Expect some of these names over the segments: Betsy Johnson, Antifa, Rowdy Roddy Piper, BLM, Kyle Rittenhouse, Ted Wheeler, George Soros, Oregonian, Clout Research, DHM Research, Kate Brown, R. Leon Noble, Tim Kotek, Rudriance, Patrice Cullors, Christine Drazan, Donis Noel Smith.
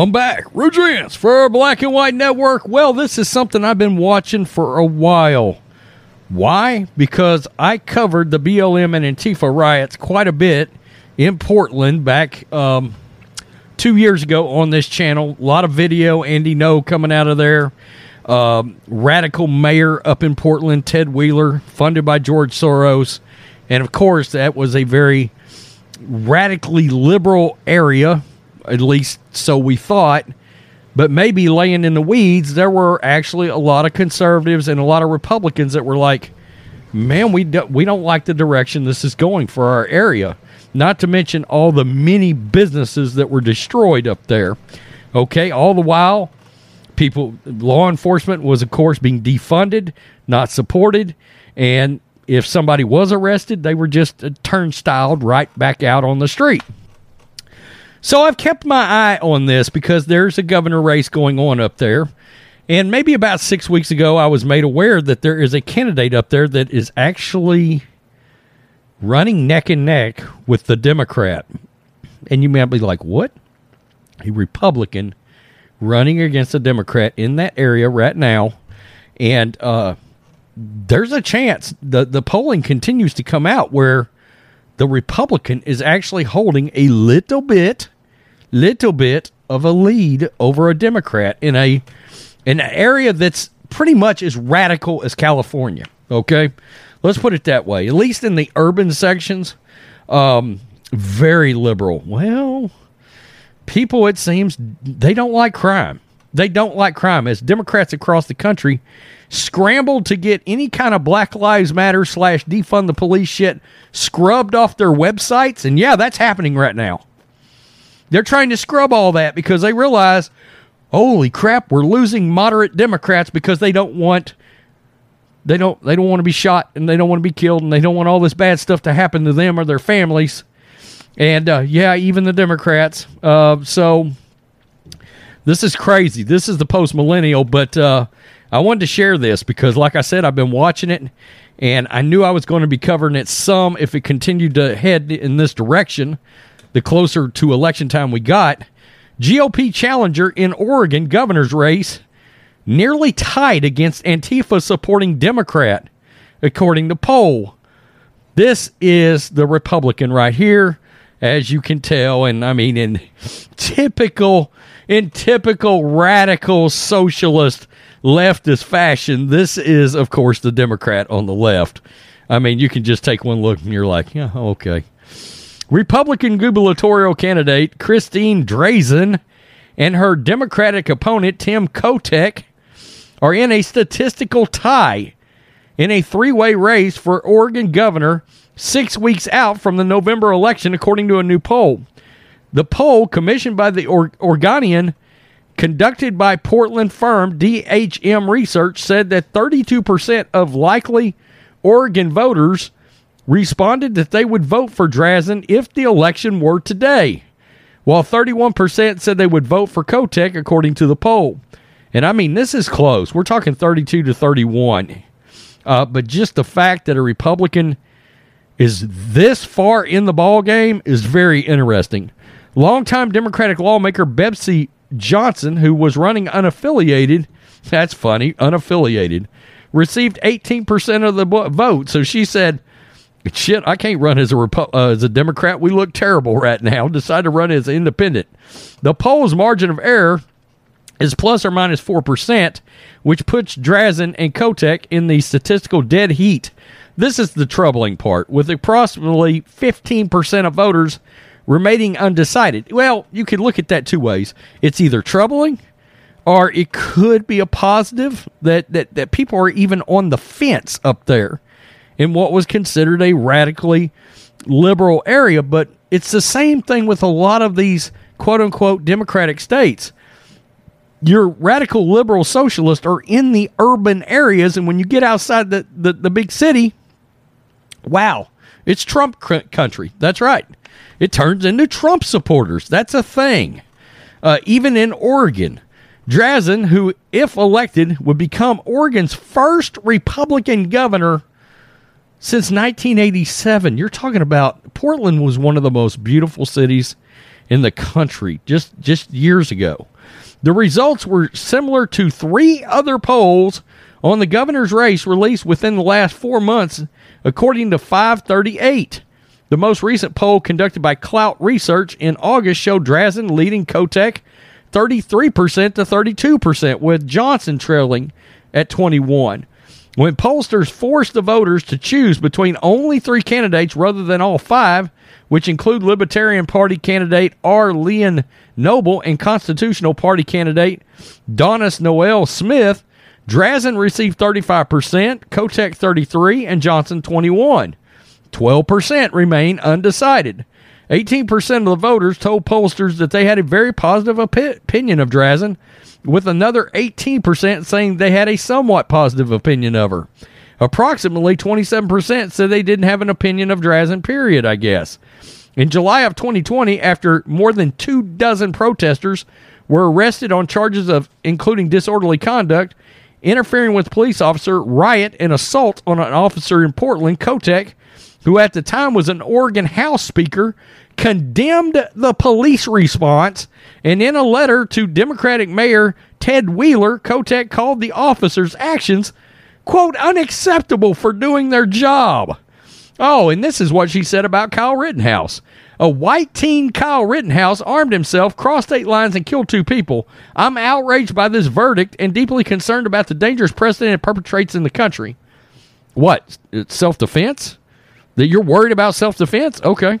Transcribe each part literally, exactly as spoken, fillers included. I'm back. Rudriance for Black and White Network. Well, this is something I've been watching for a while. Why? Because I covered the B L M and Antifa riots quite a bit in Portland back um, two years ago on this channel. A lot of video, Andy No coming out of there. Um, radical mayor up in Portland, Ted Wheeler, funded by George Soros. And, of course, that was a very radically liberal area, at least so we thought. But maybe laying in the weeds, there were actually a lot of conservatives and a lot of Republicans that were like, man, we, do, we don't like the direction this is going for our area. Not to mention all the many businesses that were destroyed up there. Okay, all the while, people, law enforcement was, of course, being defunded, not supported. And if somebody was arrested, they were just turnstiled right back out on the street. So I've kept my eye on this because there's a governor race going on up there. And maybe about six weeks ago, I was made aware that there is a candidate up there that is actually running neck and neck with the Democrat. And you may be like, what? A Republican running against a Democrat in that area right now. And uh, there's a chance. The, the polling continues to come out where the Republican is actually holding a little bit, little bit of a lead over a Democrat in a in an area that's pretty much as radical as California. Okay, let's put it that way. At least in the urban sections, um, very liberal. Well, people, it seems, they don't like crime. They don't like crime. As Democrats across the country scrambled to get any kind of Black Lives Matter slash defund the police shit scrubbed off their websites. And yeah, that's happening right now. They're trying to scrub all that because they realize, holy crap, we're losing moderate Democrats because they don't want, they don't, they don't want to be shot and they don't want to be killed and they don't want all this bad stuff to happen to them or their families. And uh, yeah, even the Democrats. Uh, so this is crazy. This is the post-millennial, but uh, I wanted to share this because, like I said, I've been watching it, and I knew I was going to be covering it some if it continued to head in this direction the closer to election time we got. G O P challenger in Oregon governor's race nearly tied against Antifa supporting Democrat, according to poll. This is the Republican right here, as you can tell, and I mean in typical... In typical radical socialist leftist fashion, this is, of course, the Democrat on the left. I mean, you can just take one look and you're like, yeah, okay. Republican gubernatorial candidate Christine Drazan and her Democratic opponent Tim Kotek are in a statistical tie in a three-way race for Oregon governor six weeks out from the November election, according to a new poll. The poll commissioned by the Oregonian, conducted by Portland firm D H M Research, said that thirty-two percent of likely Oregon voters responded that they would vote for Drazan if the election were today, while thirty-one percent said they would vote for Kotek, according to the poll. And, I mean, this is close. We're talking thirty-two to thirty-one. Uh, but just the fact that a Republican is this far in the ballgame is very interesting. Longtime Democratic lawmaker Betsy Johnson, who was running unaffiliated, that's funny, unaffiliated, received eighteen percent of the vote. So she said, shit, I can't run as a Repu- uh, as a Democrat. We look terrible right now. Decided to run as an independent. The poll's margin of error is plus or minus four percent, which puts Drazan and Kotek in the statistical dead heat. This is the troubling part. With approximately fifteen percent of voters remaining undecided. Well, you could look at that two ways. It's either troubling or it could be a positive that, that, that people are even on the fence up there in what was considered a radically liberal area. But it's the same thing with a lot of these quote-unquote Democratic states. Your radical liberal socialists are in the urban areas, and when you get outside the, the, the big city, wow, it's Trump country. That's right. It turns into Trump supporters. That's a thing. Uh, even in Oregon, Drazan, who, if elected, would become Oregon's first Republican governor since nineteen eighty-seven. You're talking about Portland was one of the most beautiful cities in the country just, just years ago. The results were similar to three other polls on the governor's race released within the last four months, according to five thirty-eight. The most recent poll conducted by Clout Research in August showed Drazan leading Kotek thirty-three percent to thirty-two percent, with Johnson trailing at twenty-one. When pollsters forced the voters to choose between only three candidates rather than all five, which include Libertarian Party candidate R. Leon Noble and Constitutional Party candidate Donis Noel Smith, Drazan received thirty-five percent, Kotek thirty-three percent, and Johnson twenty-one percent. twelve percent remain undecided. eighteen percent of the voters told pollsters that they had a very positive op- opinion of Drazan, with another eighteen percent saying they had a somewhat positive opinion of her. Approximately twenty-seven percent said they didn't have an opinion of Drazan, period, I guess. In July of twenty twenty, after more than two dozen protesters were arrested on charges of including disorderly conduct, interfering with police officer, riot, and assault on an officer in Portland, Kotek, who at the time was an Oregon House Speaker, condemned the police response, and in a letter to Democratic Mayor Ted Wheeler, Kotek called the officers' actions, quote, unacceptable for doing their job. Oh, and this is what she said about Kyle Rittenhouse. A white teen Kyle Rittenhouse armed himself, crossed state lines, and killed two people. I'm outraged by this verdict and deeply concerned about the dangerous precedent it perpetrates in the country. What? It's self-defense? That you're worried about self-defense? Okay.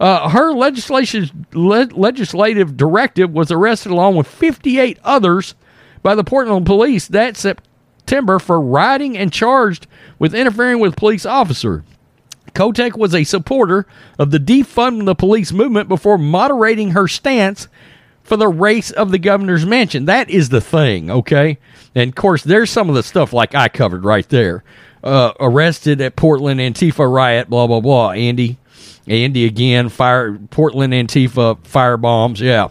Uh, her legislation, le- legislative directive was arrested along with fifty-eight others by the Portland police that September for rioting and charged with interfering with police officer. Kotek was a supporter of the defund the police movement before moderating her stance for the race of the governor's mansion. That is the thing, okay? And, of course, there's some of the stuff like I covered right there. Uh, arrested at Portland Antifa riot, blah, blah, blah. Andy, Andy again, fire Portland Antifa firebombs, yeah.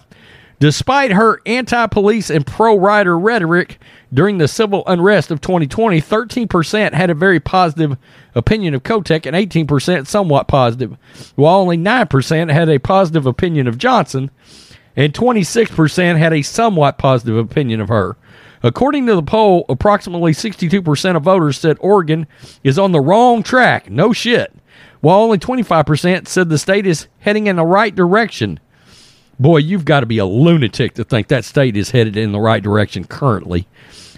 Despite her anti-police and pro-rider rhetoric during the civil unrest of twenty twenty, thirteen percent had a very positive opinion of Kotek and eighteen percent somewhat positive, while only nine percent had a positive opinion of Johnson and twenty-six percent had a somewhat positive opinion of her. According to the poll, approximately sixty-two percent of voters said Oregon is on the wrong track. No shit. While only twenty-five percent said the state is heading in the right direction. Boy, you've got to be a lunatic to think that state is headed in the right direction currently.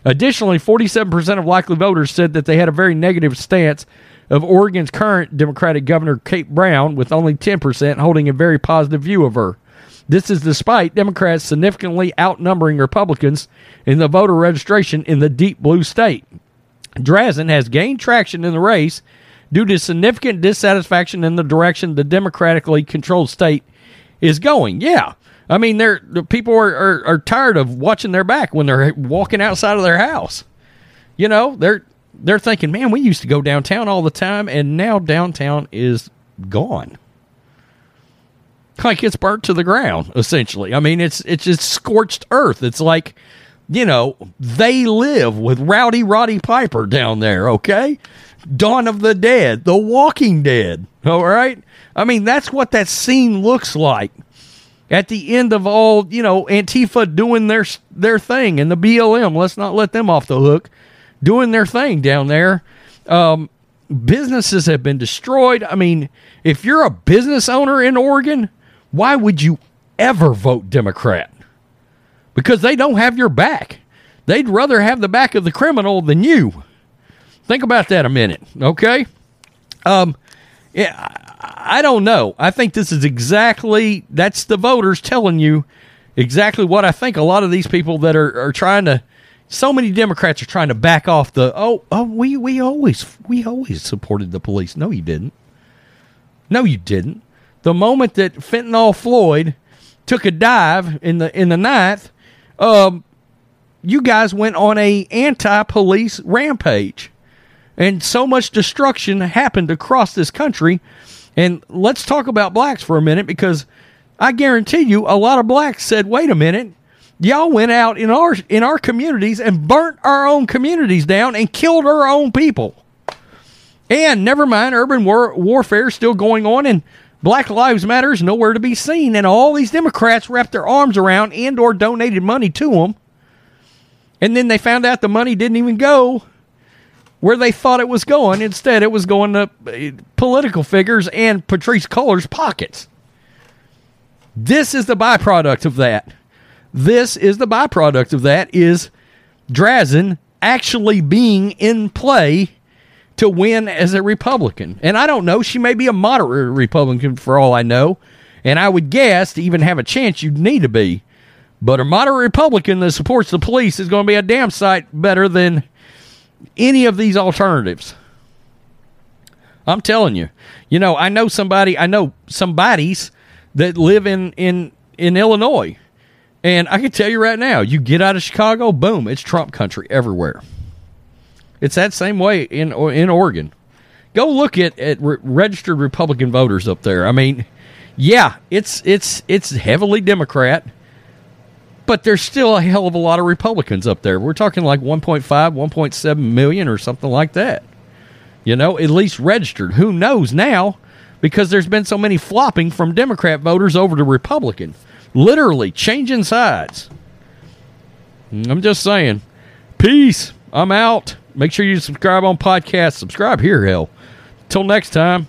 Additionally, forty-seven percent of likely voters said that they had a very negative stance of Oregon's current Democratic Governor Kate Brown, with only ten percent holding a very positive view of her. This is despite Democrats significantly outnumbering Republicans in the voter registration in the deep blue state. Drazan has gained traction in the race due to significant dissatisfaction in the direction the democratically controlled state is going. Yeah, I mean, they're, the people are, are, are tired of watching their back when they're walking outside of their house. You know, they're they're thinking, man, we used to go downtown all the time, and now downtown is gone. Like, it's burnt to the ground, essentially. I mean, it's it's just scorched earth. It's like, you know, they live with Rowdy Roddy Piper down there, okay? Dawn of the Dead, The Walking Dead, all right? I mean, that's what that scene looks like at the end of all, you know, Antifa doing their their thing, and the B L M, let's not let them off the hook, doing their thing down there. Um, businesses have been destroyed. I mean, if you're a business owner in Oregon, why would you ever vote Democrat? Because they don't have your back. They'd rather have the back of the criminal than you. Think about that a minute, okay? Um, yeah, I don't know. I think this is exactly, that's the voters telling you exactly what I think a lot of these people that are, are trying to, so many Democrats are trying to back off the, oh, oh, we, we always, we always supported the police. No, you didn't. No, you didn't. The moment that fentanyl Floyd took a dive in the in the ninth, um, you guys went on a anti-police rampage, and so much destruction happened across this country. And let's talk about blacks for a minute, because I guarantee you, a lot of blacks said, "Wait a minute, y'all went out in our in our communities and burnt our own communities down and killed our own people." And never mind, urban war- warfare still going on, and Black Lives Matter is nowhere to be seen, and all these Democrats wrapped their arms around and or donated money to them, and then they found out the money didn't even go where they thought it was going. Instead, it was going to political figures and Patrice Cullors' pockets. This is the byproduct of that. This is the byproduct of that is Drazan actually being in play to win as a Republican. And I don't know, she may be a moderate Republican for all I know. And I would guess to even have a chance, you'd need to be. But a moderate Republican that supports the police is going to be a damn sight better than any of these alternatives. I'm telling you. You know, I know somebody, I know somebodies that live in, in, in Illinois. And I can tell you right now, you get out of Chicago, boom, it's Trump country everywhere. It's that same way in in Oregon. Go look at, at re- registered Republican voters up there. I mean, yeah, it's it's it's heavily Democrat, but there's still a hell of a lot of Republicans up there. We're talking like one point five, one point seven million or something like that. You know, at least registered. Who knows now? Because there's been so many flopping from Democrat voters over to Republican. Literally changing sides. I'm just saying. Peace. I'm out. Make sure you subscribe on podcasts. Subscribe here, hell. Till next time.